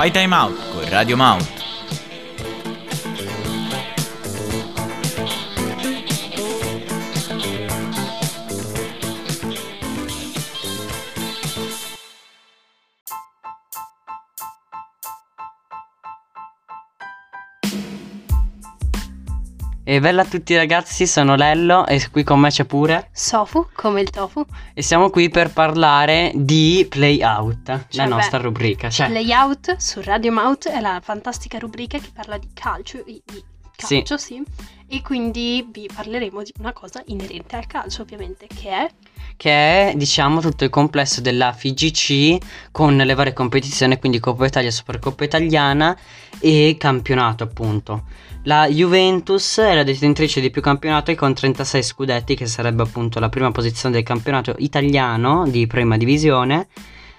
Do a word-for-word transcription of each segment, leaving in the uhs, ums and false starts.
Fai time out con Radio Maute. E bella a tutti ragazzi, sono Lello e qui con me c'è pure Sofu, come il tofu. E siamo qui per parlare di Playout, cioè, la nostra beh, rubrica cioè. Playout su Radio Mouth è la fantastica rubrica che parla di calcio, di calcio sì. sì E quindi vi parleremo di una cosa inerente al calcio ovviamente, che è Che è diciamo tutto il complesso della F I G C con le varie competizioni, quindi Coppa Italia, Supercoppa Italiana e campionato appunto. La Juventus è la detentrice di più campionati con trentasei scudetti, che sarebbe appunto la prima posizione del campionato italiano di prima divisione.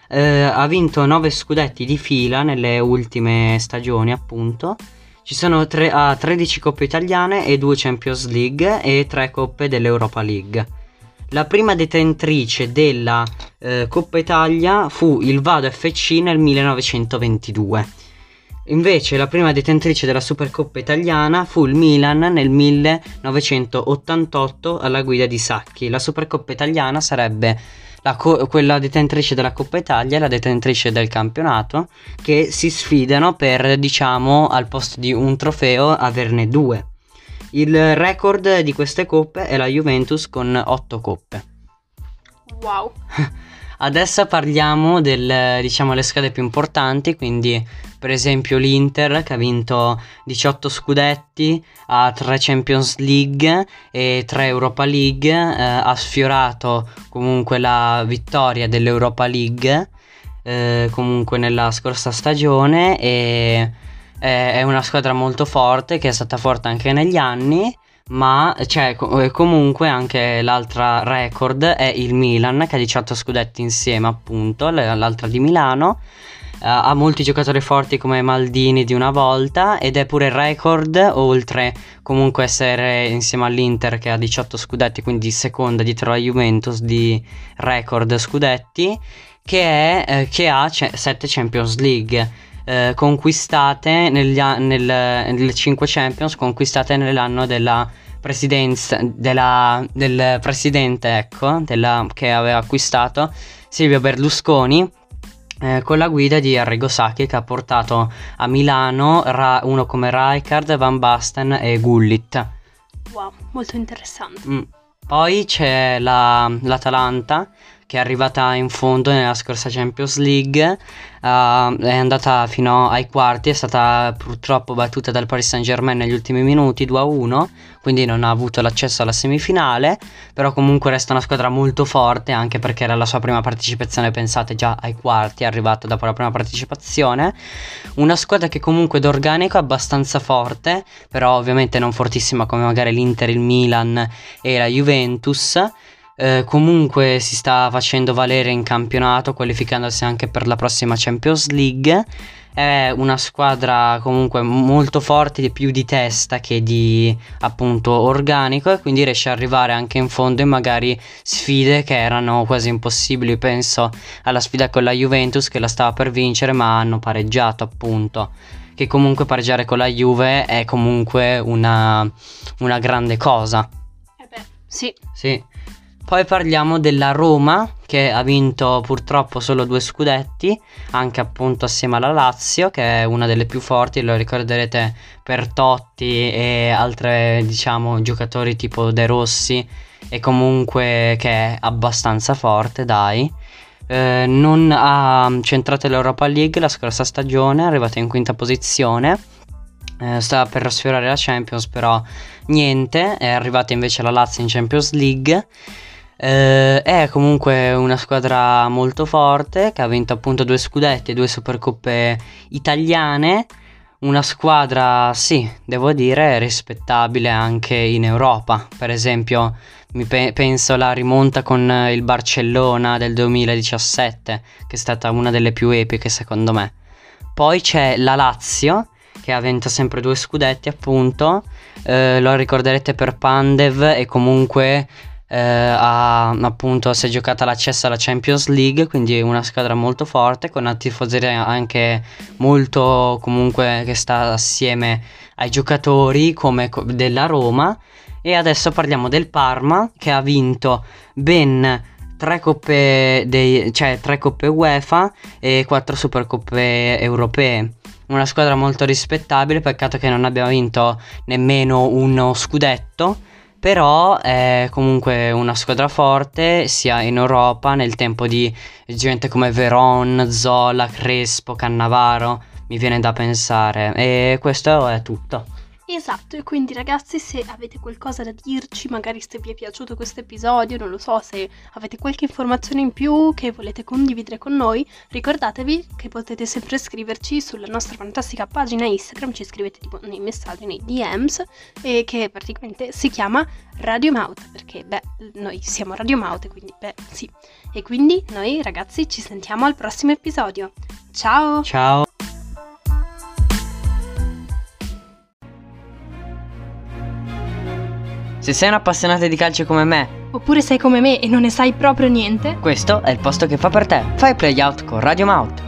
Eh, ha vinto nove scudetti di fila nelle ultime stagioni appunto. Ci sono tre, ah, tredici coppe italiane e due Champions League e tre coppe dell'Europa League. La prima detentrice della eh, Coppa Italia fu il Vado F C nel millenovecentoventidue. Invece la prima detentrice della Supercoppa Italiana fu il Milan nel millenovecentottantotto alla guida di Sacchi. La Supercoppa Italiana sarebbe la co- quella detentrice della Coppa Italia e la detentrice del campionato, che si sfidano per, diciamo, al posto di un trofeo averne due. Il record di queste coppe è la Juventus con otto coppe. Wow. Adesso parliamo delle, diciamo, le schede più importanti, quindi per esempio l'Inter, che ha vinto diciotto scudetti, ha tre Champions League e tre Europa League, eh, ha sfiorato comunque la vittoria dell'Europa League eh, comunque nella scorsa stagione, e è, è una squadra molto forte, che è stata forte anche negli anni. Ma cioè, comunque anche l'altra record è il Milan, che ha diciotto scudetti insieme appunto, l'altra di Milano. uh, Ha molti giocatori forti come Maldini di una volta, ed è pure record, oltre comunque essere insieme all'Inter che ha diciotto scudetti, quindi seconda dietro la Juventus di record scudetti, Che, è, eh, che ha c- sette Champions League Eh, conquistate negli, nel, nel cinque Champions conquistate nell'anno della presidenza della, del presidente ecco della, che aveva acquistato Silvio Berlusconi eh, con la guida di Arrigo Sacchi, che ha portato a Milano ra, uno come Rijkaard, Van Basten e Gullit. Wow, molto interessante. mm. Poi c'è la, l'Atalanta, che è arrivata in fondo nella scorsa Champions League, uh, è andata fino ai quarti, è stata purtroppo battuta dal Paris Saint-Germain negli ultimi minuti due a uno, quindi non ha avuto l'accesso alla semifinale, però comunque resta una squadra molto forte, anche perché era la sua prima partecipazione, pensate, già ai quarti, è arrivata dopo la prima partecipazione. Una squadra che comunque d'organico è abbastanza forte, però ovviamente non fortissima come magari l'Inter, il Milan e la Juventus. Eh, comunque si sta facendo valere in campionato, qualificandosi anche per la prossima Champions League. È una squadra comunque molto forte, di più di testa che di appunto organico, e quindi riesce ad arrivare anche in fondo in magari sfide che erano quasi impossibili. Penso alla sfida con la Juventus, che la stava per vincere ma hanno pareggiato appunto, che comunque pareggiare con la Juve è comunque una, una grande cosa. Eh beh, sì. Sì. Poi parliamo della Roma, che ha vinto purtroppo solo due scudetti, anche appunto assieme alla Lazio, che è una delle più forti, lo ricorderete per Totti e altre, diciamo, giocatori tipo De Rossi, e comunque che è abbastanza forte, dai. Eh, non ha centrato l'Europa League la scorsa stagione, è arrivata in quinta posizione. Eh, stava per sfiorare la Champions, però niente, è arrivata invece la Lazio in Champions League. Eh, è comunque una squadra molto forte, che ha vinto appunto due scudetti e due supercoppe italiane. Una squadra, sì, devo dire, rispettabile anche in Europa. Per esempio, mi pe- penso alla rimonta con il Barcellona del duemiladiciassette, che è stata una delle più epiche secondo me. Poi c'è la Lazio, che ha vinto sempre due scudetti appunto, eh, lo ricorderete per Pandev, e comunque eh, ha, appunto si è giocata l'accesso alla Champions League, quindi una squadra molto forte, con una tifoseria anche molto, comunque, che sta assieme ai giocatori come della Roma. E adesso parliamo del Parma, che ha vinto ben tre coppe dei, cioè tre coppe UEFA e quattro supercoppe europee. Una squadra molto rispettabile, peccato che non abbia vinto nemmeno uno scudetto, però è comunque una squadra forte sia in Europa, nel tempo di gente come Verón, Zola, Crespo, Cannavaro, mi viene da pensare. E questo è tutto. Esatto, e quindi ragazzi, se avete qualcosa da dirci, magari se vi è piaciuto questo episodio, non lo so, se avete qualche informazione in più che volete condividere con noi, ricordatevi che potete sempre scriverci sulla nostra fantastica pagina Instagram, ci scrivete tipo nei messaggi, nei D Ms, e che praticamente si chiama Radio Maute, perché beh, noi siamo Radio Maute, quindi beh, sì. E quindi noi ragazzi ci sentiamo al prossimo episodio. Ciao! Ciao! Se sei un appassionato di calcio come me, oppure sei come me e non ne sai proprio niente, questo è il posto che fa per te. Fai Playout con Radio Mouth.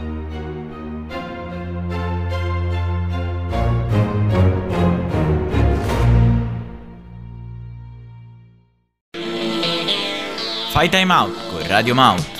Fai Time Out con Radio Mouth.